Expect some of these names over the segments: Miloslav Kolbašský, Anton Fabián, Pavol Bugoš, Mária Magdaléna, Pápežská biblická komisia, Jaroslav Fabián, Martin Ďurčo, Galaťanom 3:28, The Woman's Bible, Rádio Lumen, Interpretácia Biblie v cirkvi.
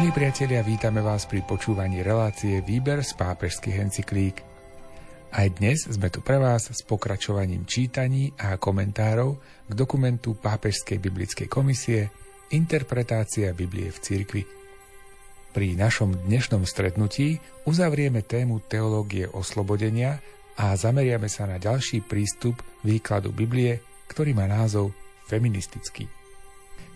Milí priatelia, vítame vás pri počúvaní relácie Výber z pápežských encyklík. Aj dnes sme tu pre vás s pokračovaním čítaní a komentárov k dokumentu Pápežskej biblickej komisie Interpretácia Biblie v cirkvi. Pri našom dnešnom stretnutí uzavrieme tému teológie oslobodenia a zameriame sa na ďalší prístup výkladu Biblie, ktorý má názov feministický.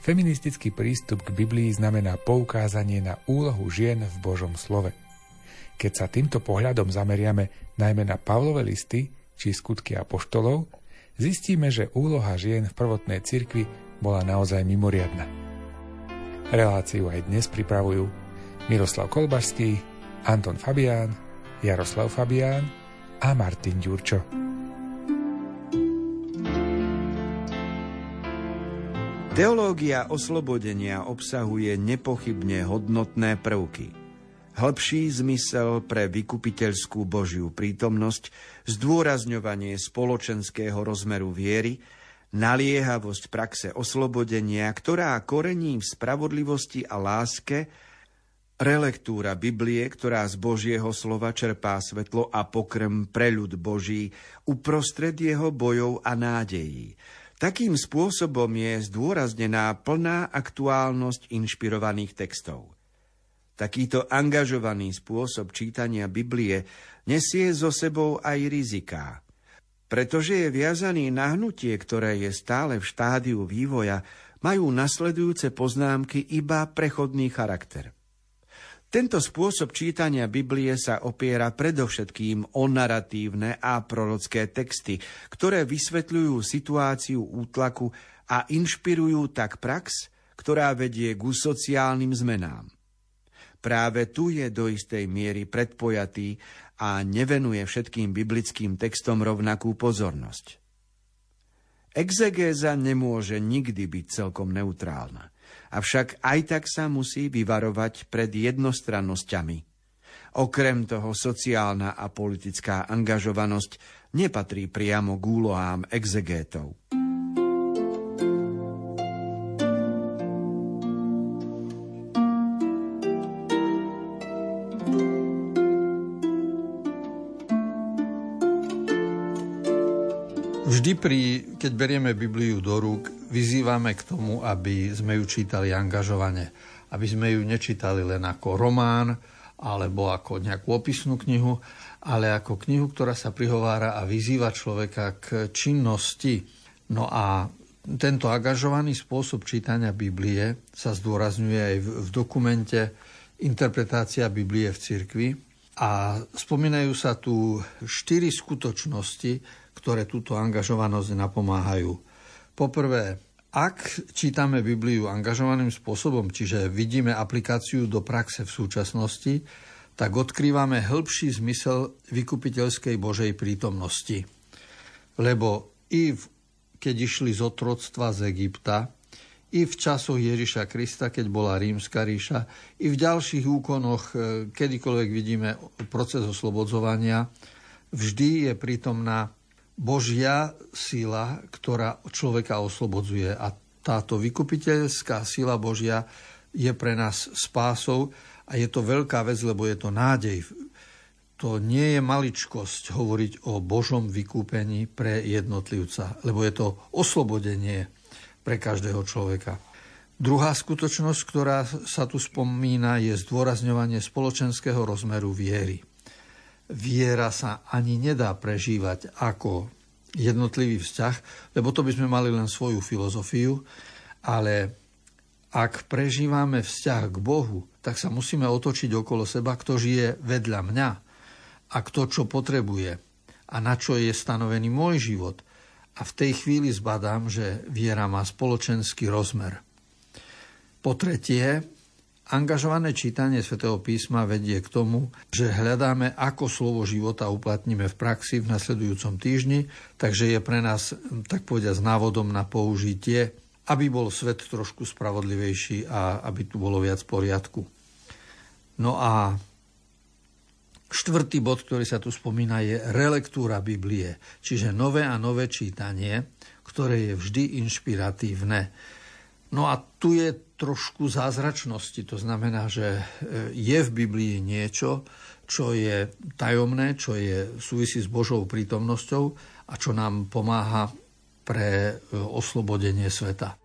Feministický prístup k Biblii znamená poukázanie na úlohu žien v Božom slove. Keď sa týmto pohľadom zameriame najmä na Pavlové listy či skutky apoštolov, zistíme, že úloha žien v prvotnej cirkvi bola naozaj mimoriadna. Reláciu aj dnes pripravujú Miloslav Kolbašský, Anton Fabián, Jaroslav Fabián a Martin Ďurčo. Teológia oslobodenia obsahuje nepochybne hodnotné prvky. Hlbší zmysel pre vykupiteľskú Božiu prítomnosť, zdôrazňovanie spoločenského rozmeru viery, naliehavosť praxe oslobodenia, ktorá korení v spravodlivosti a láske, relektúra Biblie, ktorá z Božieho slova čerpá svetlo a pokrm pre ľud Boží uprostred jeho bojov a nádejí. Takým spôsobom je zdôraznená plná aktuálnosť inšpirovaných textov. Takýto angažovaný spôsob čítania Biblie nesie so sebou aj riziká. Pretože je viazaný na hnutie, ktoré je stále v štádiu vývoja, majú nasledujúce poznámky iba prechodný charakter. Tento spôsob čítania Biblie sa opiera predovšetkým o naratívne a prorocké texty, ktoré vysvetľujú situáciu útlaku a inšpirujú tak prax, ktorá vedie k sociálnym zmenám. Práve tu je do istej miery predpojatý a nevenuje všetkým biblickým textom rovnakú pozornosť. Exegéza nemôže nikdy byť celkom neutrálna. Avšak aj tak sa musí vyvarovať pred jednostrannosťami. Okrem toho sociálna a politická angažovanosť nepatrí priamo k úlohám exegétov. Vždy, keď berieme Bibliu do rúk, vyzývame k tomu, aby sme ju čítali angažovane. Aby sme ju nečítali len ako román, alebo ako nejakú opisnú knihu, ale ako knihu, ktorá sa prihovára a vyzýva človeka k činnosti. No a tento angažovaný spôsob čítania Biblie sa zdôrazňuje aj v dokumente Interpretácia Biblie v cirkvi. A spomínajú sa tu 4 skutočnosti, ktoré túto angažovanosť napomáhajú. Poprvé, ak čítame Bibliu angažovaným spôsobom, čiže vidíme aplikáciu do praxe v súčasnosti, tak odkrývame hĺbší zmysel vykupiteľskej Božej prítomnosti. Lebo keď išli z otroctva z Egypta, i v časoch Ježiša Krista, keď bola Rímska ríša, i v ďalších úkonoch, kedykoľvek vidíme proces oslobodzovania, vždy je prítomná Božia sila, ktorá človeka oslobodzuje. A táto vykupiteľská sila Božia je pre nás spásou a je to veľká vec, lebo je to nádej. To nie je maličkosť hovoriť o Božom vykúpení pre jednotlivca, lebo je to oslobodenie pre každého človeka. Druhá skutočnosť, ktorá sa tu spomína, je zdôrazňovanie spoločenského rozmeru viery. Viera sa ani nedá prežívať ako jednotlivý vzťah, lebo to by sme mali len svoju filozofiu, ale ak prežívame vzťah k Bohu, tak sa musíme otočiť okolo seba, kto žije vedľa mňa a kto čo potrebuje a na čo je stanovený môj život. A v tej chvíli zbadám, že viera má spoločenský rozmer. Po tretie, angažované čítanie svätého písma vedie k tomu, že hľadáme, ako slovo života uplatníme v praxi v nasledujúcom týždni, takže je pre nás, tak povediať, návodom na použitie, aby bol svet trošku spravodlivejší a aby tu bolo viac poriadku. No a štvrtý bod, ktorý sa tu spomína, je relektúra Biblie, čiže nové a nové čítanie, ktoré je vždy inšpiratívne. No a tu je trošku zázračnosti. To znamená, že je v Biblii niečo, čo je tajomné, čo je súvisí s Božou prítomnosťou a čo nám pomáha pre oslobodenie sveta.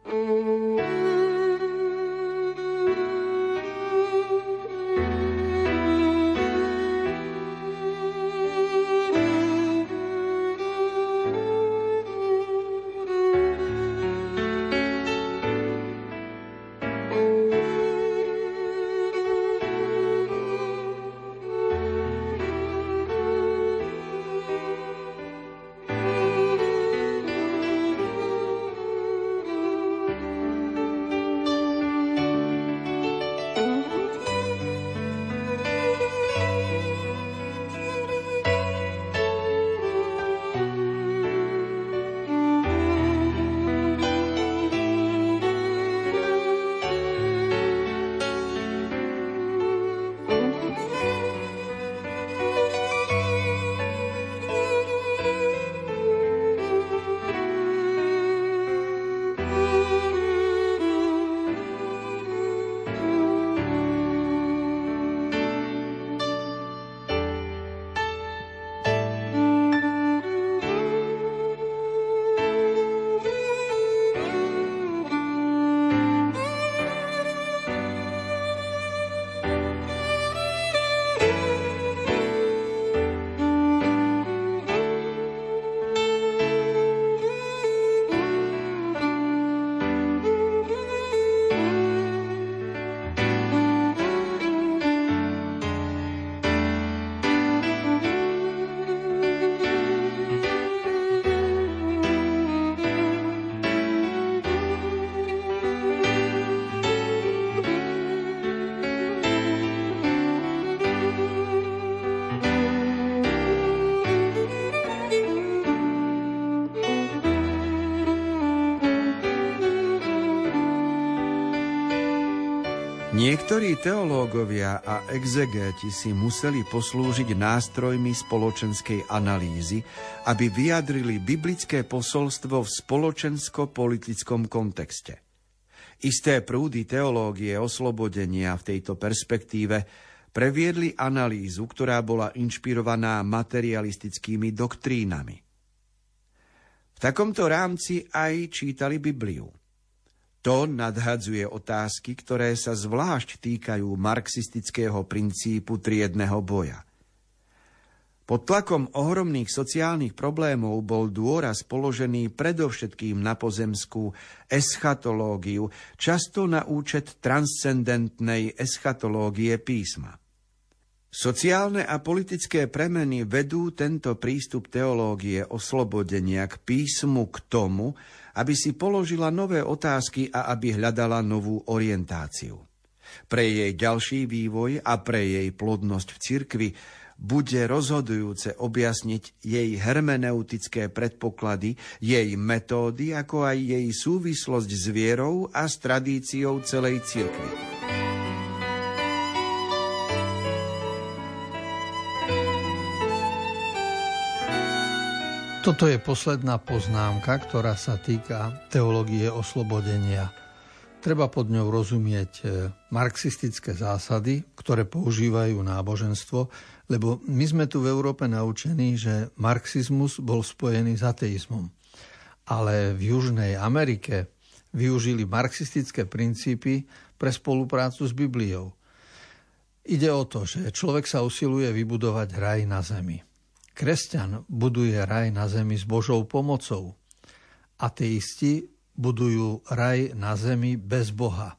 Niektorí teológovia a exegéti si museli poslúžiť nástrojmi spoločenskej analýzy, aby vyjadrili biblické posolstvo v spoločensko-politickom kontexte. Isté prúdy teológie oslobodenia v tejto perspektíve previedli analýzu, ktorá bola inšpirovaná materialistickými doktrínami. V takomto rámci aj čítali Bibliu. To nadhadzuje otázky, ktoré sa zvlášť týkajú marxistického princípu triedneho boja. Pod tlakom ohromných sociálnych problémov bol dôraz položený predovšetkým na pozemskú eschatológiu, často na účet transcendentnej eschatológie písma. Sociálne a politické premeny vedú tento prístup teológie oslobodenia k písmu k tomu, aby si položila nové otázky a aby hľadala novú orientáciu. Pre jej ďalší vývoj a pre jej plodnosť v cirkvi bude rozhodujúce objasniť jej hermeneutické predpoklady, jej metódy, ako aj jej súvislosť s vierou a s tradíciou celej cirkvi. Toto je posledná poznámka, ktorá sa týka teológie oslobodenia. Treba pod ňou rozumieť marxistické zásady, ktoré používajú náboženstvo, lebo my sme tu v Európe naučení, že marxizmus bol spojený s ateizmom. Ale v Južnej Amerike využili marxistické princípy pre spoluprácu s Bibliou. Ide o to, že človek sa usiluje vybudovať raj na zemi. Kresťan buduje raj na zemi s Božou pomocou. Ateisti budujú raj na zemi bez Boha.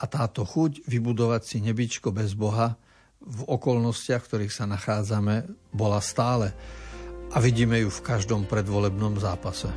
A táto chuť vybudovať si nebičko bez Boha v okolnostiach, v ktorých sa nachádzame, bola stále. A vidíme ju v každom predvolebnom zápase.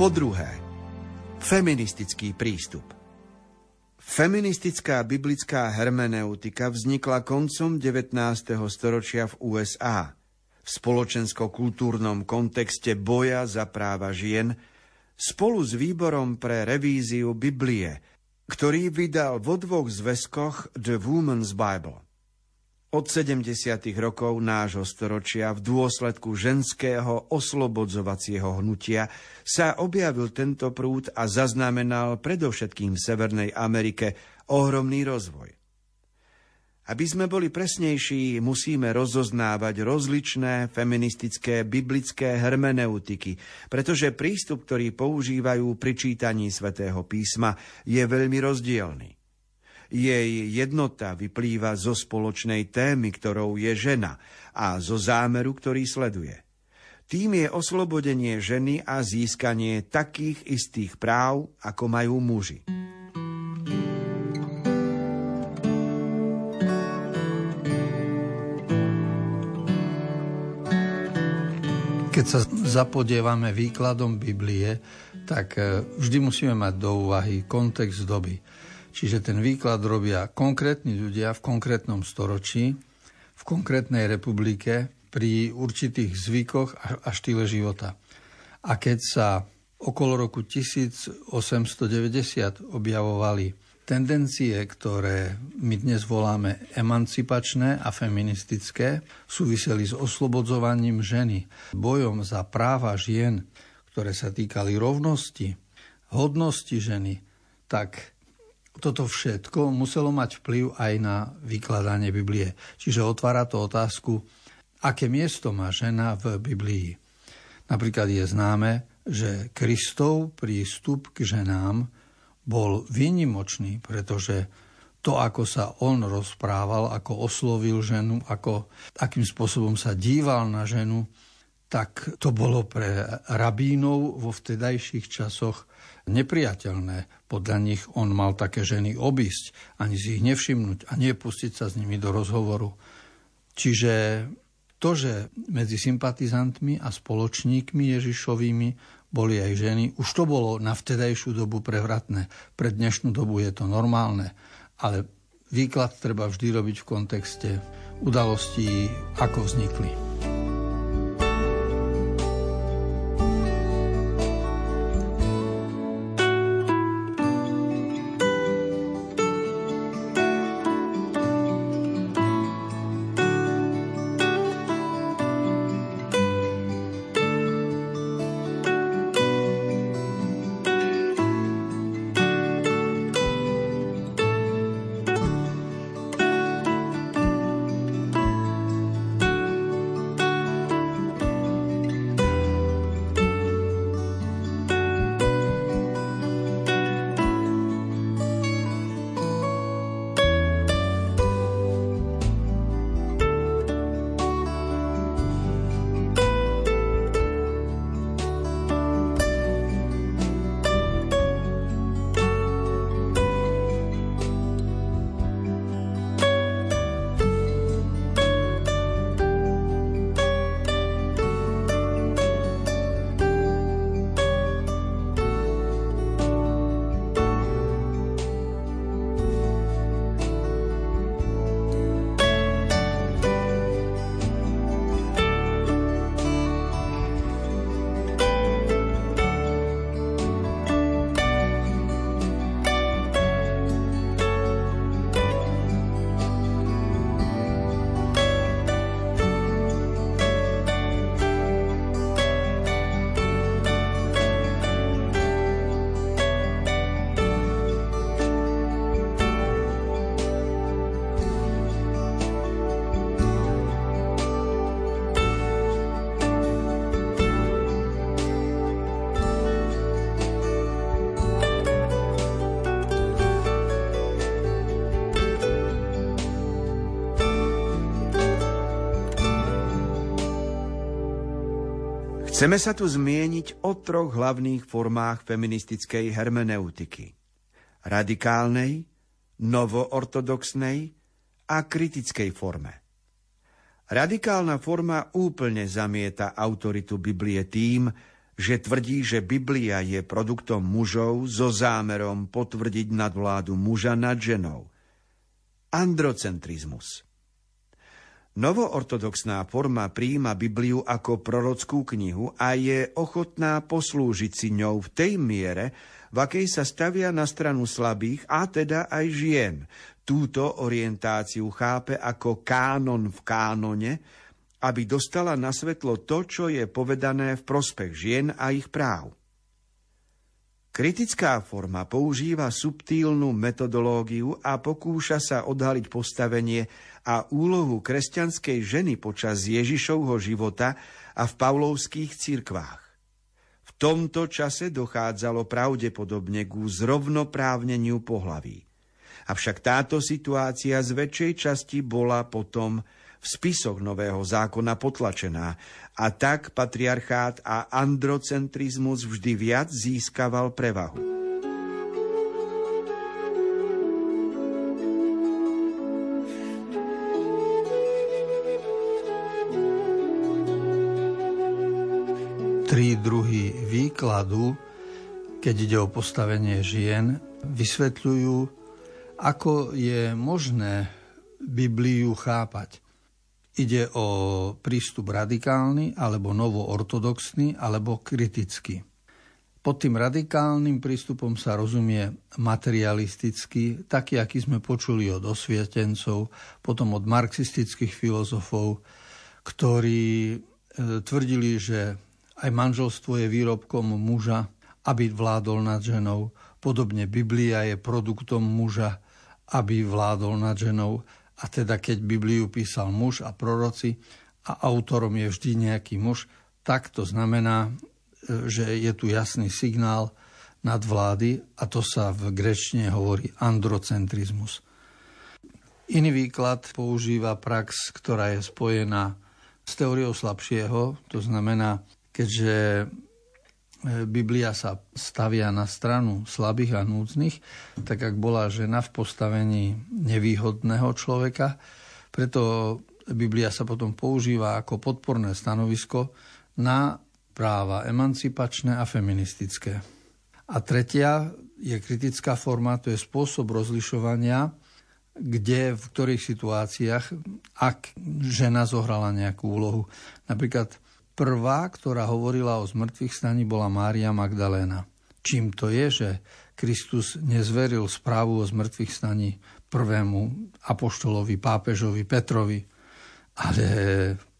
Po druhé, feministický prístup. Feministická biblická hermeneutika vznikla koncom 19. storočia v USA. V spoločensko-kultúrnom kontexte boja za práva žien spolu s výborom pre revíziu Biblie, ktorý vydal vo dvoch zväzkoch The Woman's Bible. Od 70. rokov nášho storočia v dôsledku ženského oslobodzovacieho hnutia sa objavil tento prúd a zaznamenal predovšetkým v Severnej Amerike ohromný rozvoj. Aby sme boli presnejší, musíme rozoznávať rozličné feministické biblické hermeneutiky, pretože prístup, ktorý používajú pri čítaní Svätého písma, je veľmi rozdielny. Jej jednota vyplýva zo spoločnej témy, ktorou je žena, a zo zámeru, ktorý sleduje. Tým je oslobodenie ženy a získanie takých istých práv, ako majú muži. Keď sa zapodievame výkladom Biblie, tak vždy musíme mať do úvahy kontext doby. Čiže ten výklad robia konkrétni ľudia v konkrétnom storočí, v konkrétnej republike, pri určitých zvykoch a štýle života. A keď sa okolo roku 1890 objavovali tendencie, ktoré my dnes voláme emancipačné a feministické, súviseli s oslobodzovaním ženy, bojom za práva žien, ktoré sa týkali rovnosti, hodnosti ženy, tak toto všetko muselo mať vplyv aj na vykladanie Biblie. Čiže otvára to otázku, aké miesto má žena v Biblii. Napríklad je známe, že Kristov prístup k ženám bol výnimočný, pretože to, ako sa on rozprával, ako oslovil ženu, akým spôsobom sa díval na ženu, tak to bolo pre rabínov vo vtedajších časoch nepriateľné. Podľa nich on mal také ženy obísť, ani si ich nevšimnúť a nepustiť sa s nimi do rozhovoru. Čiže to, že medzi sympatizantmi a spoločníkmi Ježišovými boli aj ženy, už to bolo na vtedajšiu dobu prevratné. Pre dnešnú dobu je to normálne, ale výklad treba vždy robiť v kontexte udalostí, ako vznikli. Chceme sa tu zmieniť o troch hlavných formách feministickej hermeneutiky. Radikálnej, novoortodoxnej a kritickej forme. Radikálna forma úplne zamieta autoritu Biblie tým, že tvrdí, že Biblia je produktom mužov so zámerom potvrdiť nadvládu muža nad ženou. Androcentrizmus. Novoortodoxná forma prijíma Bibliu ako prorockú knihu a je ochotná poslúžiť si ňou v tej miere, v akej sa stavia na stranu slabých, a teda aj žien. Túto orientáciu chápe ako kánon v kánone, aby dostala na svetlo to, čo je povedané v prospech žien a ich práv. Kritická forma používa subtílnu metodológiu a pokúša sa odhaliť postavenie a úlohu kresťanskej ženy počas Ježišovho života a v pavlovských cirkvách. V tomto čase dochádzalo pravdepodobne k zrovnoprávneniu pohlaví. Avšak táto situácia z väčšej časti bola potom v spisoch Nového zákona potlačená, a tak patriarchát a androcentrizmus vždy viac získaval prevahu. Tri druhy výkladu, keď ide o postavenie žien, vysvetľujú, ako je možné Bibliu chápať. Ide o prístup radikálny, alebo novoortodoxný, alebo kritický. Pod tým radikálnym prístupom sa rozumie materialistický, taký, aký sme počuli od osvietencov, potom od marxistických filozofov, ktorí tvrdili, že aj manželstvo je výrobkom muža, aby vládol nad ženou. Podobne Biblia je produktom muža, aby vládol nad ženou. A teda keď Bibliu písal muž a proroci a autorom je vždy nejaký muž, tak to znamená, že je tu jasný signál nadvlády, a to sa v gréčtine hovorí androcentrizmus. Iný výklad používa prax, ktorá je spojená s teóriou slabšieho, to znamená, keďže Biblia sa stavia na stranu slabých a núdznych, tak ak bola žena v postavení nevýhodného človeka, preto Biblia sa potom používa ako podporné stanovisko na práva emancipačné a feministické. A tretia je kritická forma, to je spôsob rozlišovania, kde, v ktorých situáciách, ak žena zohrala nejakú úlohu. Napríklad prvá, ktorá hovorila o zmrtvých staní, bola Mária Magdaléna. Čím to je, že Kristus nezveril správu o zmrtvých staní prvému apoštolovi, pápežovi, Petrovi, ale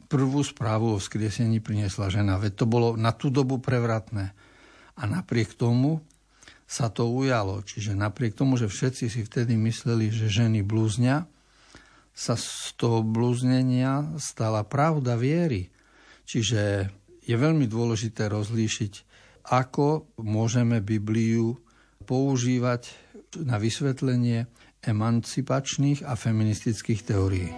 prvú správu o vzkriesení priniesla žena. Veď to bolo na tú dobu prevratné. A napriek tomu sa to ujalo. Čiže napriek tomu, že všetci si vtedy mysleli, že ženy blúznia, sa z toho blúznenia stala pravda viery. Čiže je veľmi dôležité rozlíšiť, ako môžeme Bibliu používať na vysvetlenie emancipačných a feministických teórií.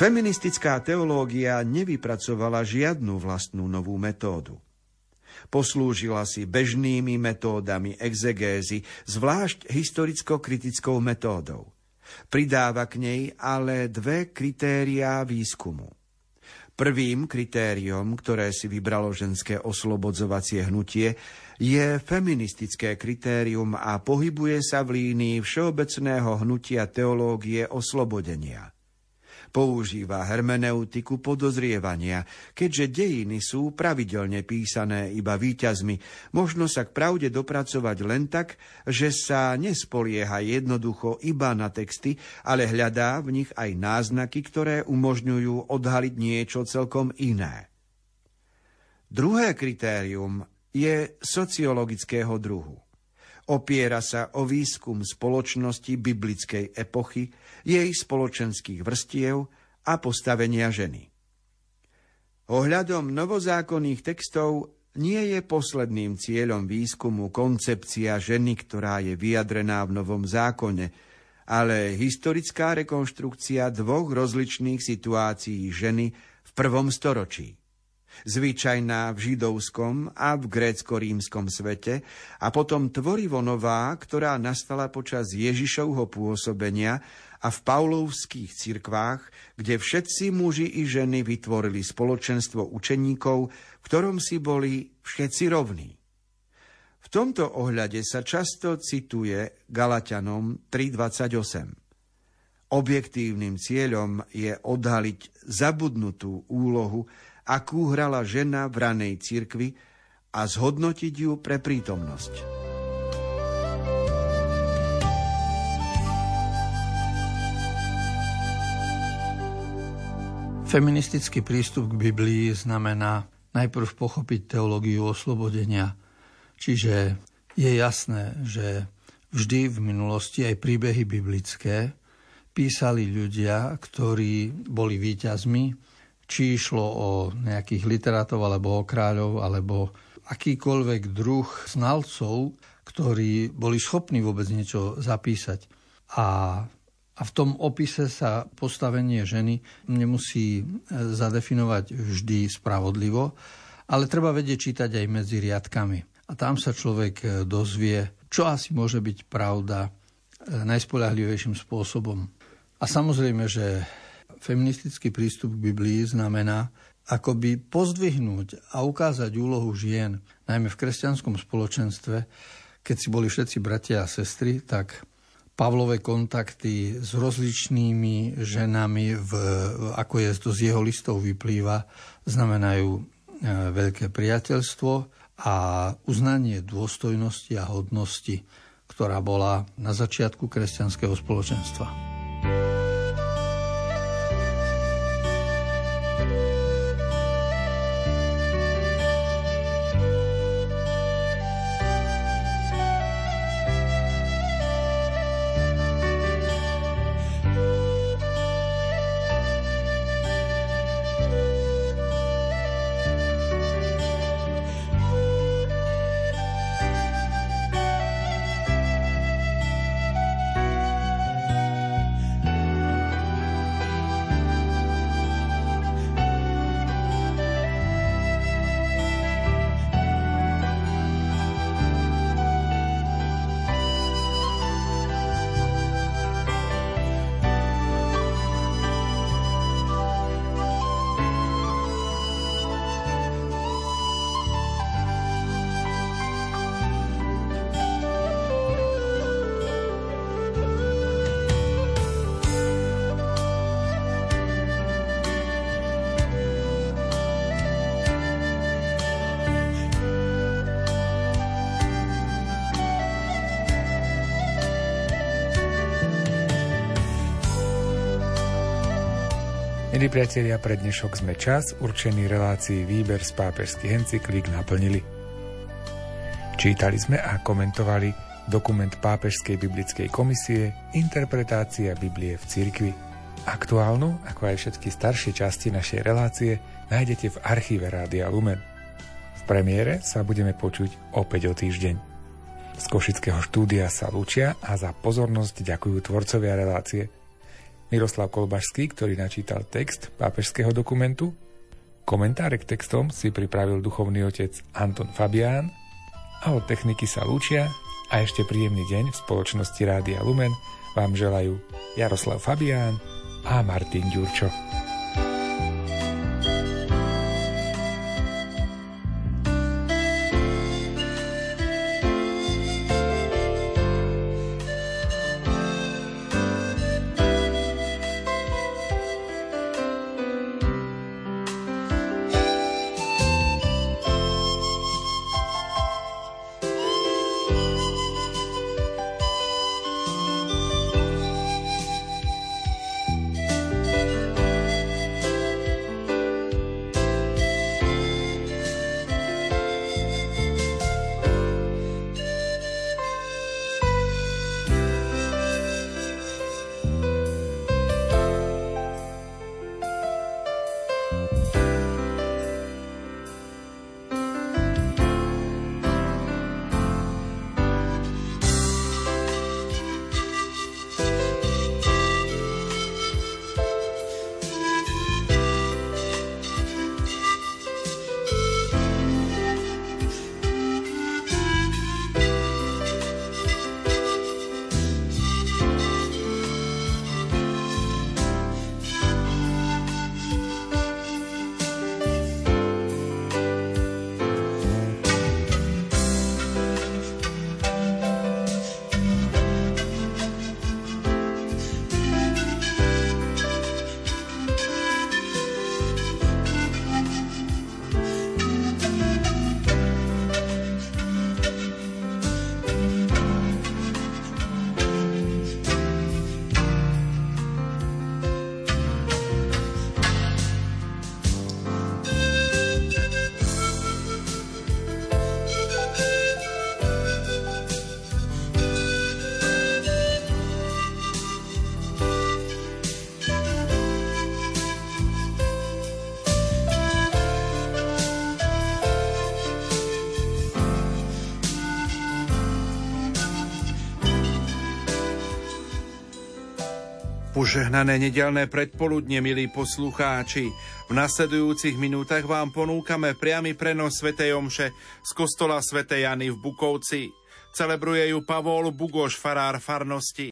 Feministická teológia nevypracovala žiadnu vlastnú novú metódu. Poslúžila si bežnými metódami exegézy, zvlášť historicko-kritickou metódou. Pridáva k nej ale dve kritériá výskumu. Prvým kritériom, ktoré si vybralo ženské oslobodzovacie hnutie, je feministické kritérium a pohybuje sa v línii všeobecného hnutia teológie oslobodenia. Používa hermeneutiku podozrievania, keďže dejiny sú pravidelne písané iba víťazmi, možno sa k pravde dopracovať len tak, že sa nespolieha jednoducho iba na texty, ale hľadá v nich aj náznaky, ktoré umožňujú odhaliť niečo celkom iné. Druhé kritérium je sociologického druhu. Opiera sa o výskum spoločnosti biblickej epochy, jej spoločenských vrstiev a postavenia ženy. Ohľadom novozákonných textov nie je posledným cieľom výskumu koncepcia ženy, ktorá je vyjadrená v Novom zákone, ale historická rekonštrukcia dvoch rozličných situácií ženy v prvom storočí. Zvyčajná v židovskom a v grécko-rímskom svete a potom tvorivo nová, ktorá nastala počas Ježišovho pôsobenia a v paulovských cirkvách, kde všetci muži i ženy vytvorili spoločenstvo učeníkov, v ktorom si boli všetci rovní. V tomto ohľade sa často cituje Galaťanom 3:28. Objektívnym cieľom je odhaliť zabudnutú úlohu, akú hrala žena v ranej cirkvi a zhodnotiť ju pre prítomnosť. Feministický prístup k Biblii znamená najprv pochopiť teológiu oslobodenia, čiže je jasné, že vždy v minulosti aj príbehy biblické písali ľudia, ktorí boli víťazmi, či išlo o nejakých literátov, alebo o kráľov, alebo akýkoľvek druh znalcov, ktorí boli schopní vôbec niečo zapísať. A v tom opise sa postavenie ženy nemusí zadefinovať vždy spravodlivo, ale treba vedieť čítať aj medzi riadkami. A tam sa človek dozvie, čo asi môže byť pravda najspoľahlivejším spôsobom. A samozrejme, že feministický prístup k Biblii znamená akoby pozdvihnúť a ukázať úlohu žien, najmä v kresťanskom spoločenstve. Keď si boli všetci bratia a sestry, tak Pavlové kontakty s rozličnými ženami, ako je to z jeho listov vyplýva, znamenajú veľké priateľstvo a uznanie dôstojnosti a hodnosti, ktorá bola na začiatku kresťanského spoločenstva. Milí priatelia, pre dnešok sme čas určený relácii Výber z pápežských encyklík naplnili. Čítali sme a komentovali dokument Pápežskej biblickej komisie Interpretácia Biblie v cirkvi. Aktuálnu, ako aj všetky staršie časti našej relácie, nájdete v archíve Rádia Lumen. V premiére sa budeme počuť opäť o týždeň. Z košického štúdia sa lúčia a za pozornosť ďakujú tvorcovia relácie Miloslav Kolbašský, ktorý načítal text pápežského dokumentu. Komentáre k textom si pripravil duchovný otec Anton Fabián a od techniky sa lúčia a ešte príjemný deň v spoločnosti Rádia Lumen vám želajú Jaroslav Fabián a Martin Ďurčo. Požehnané nedeľné predpoludne, milí poslucháči. V nasledujúcich minútach vám ponúkame priamy prenos svätej omše z kostola svätej Jany v Bukovci. Celebruje ju Pavol Bugoš, farár farnosti.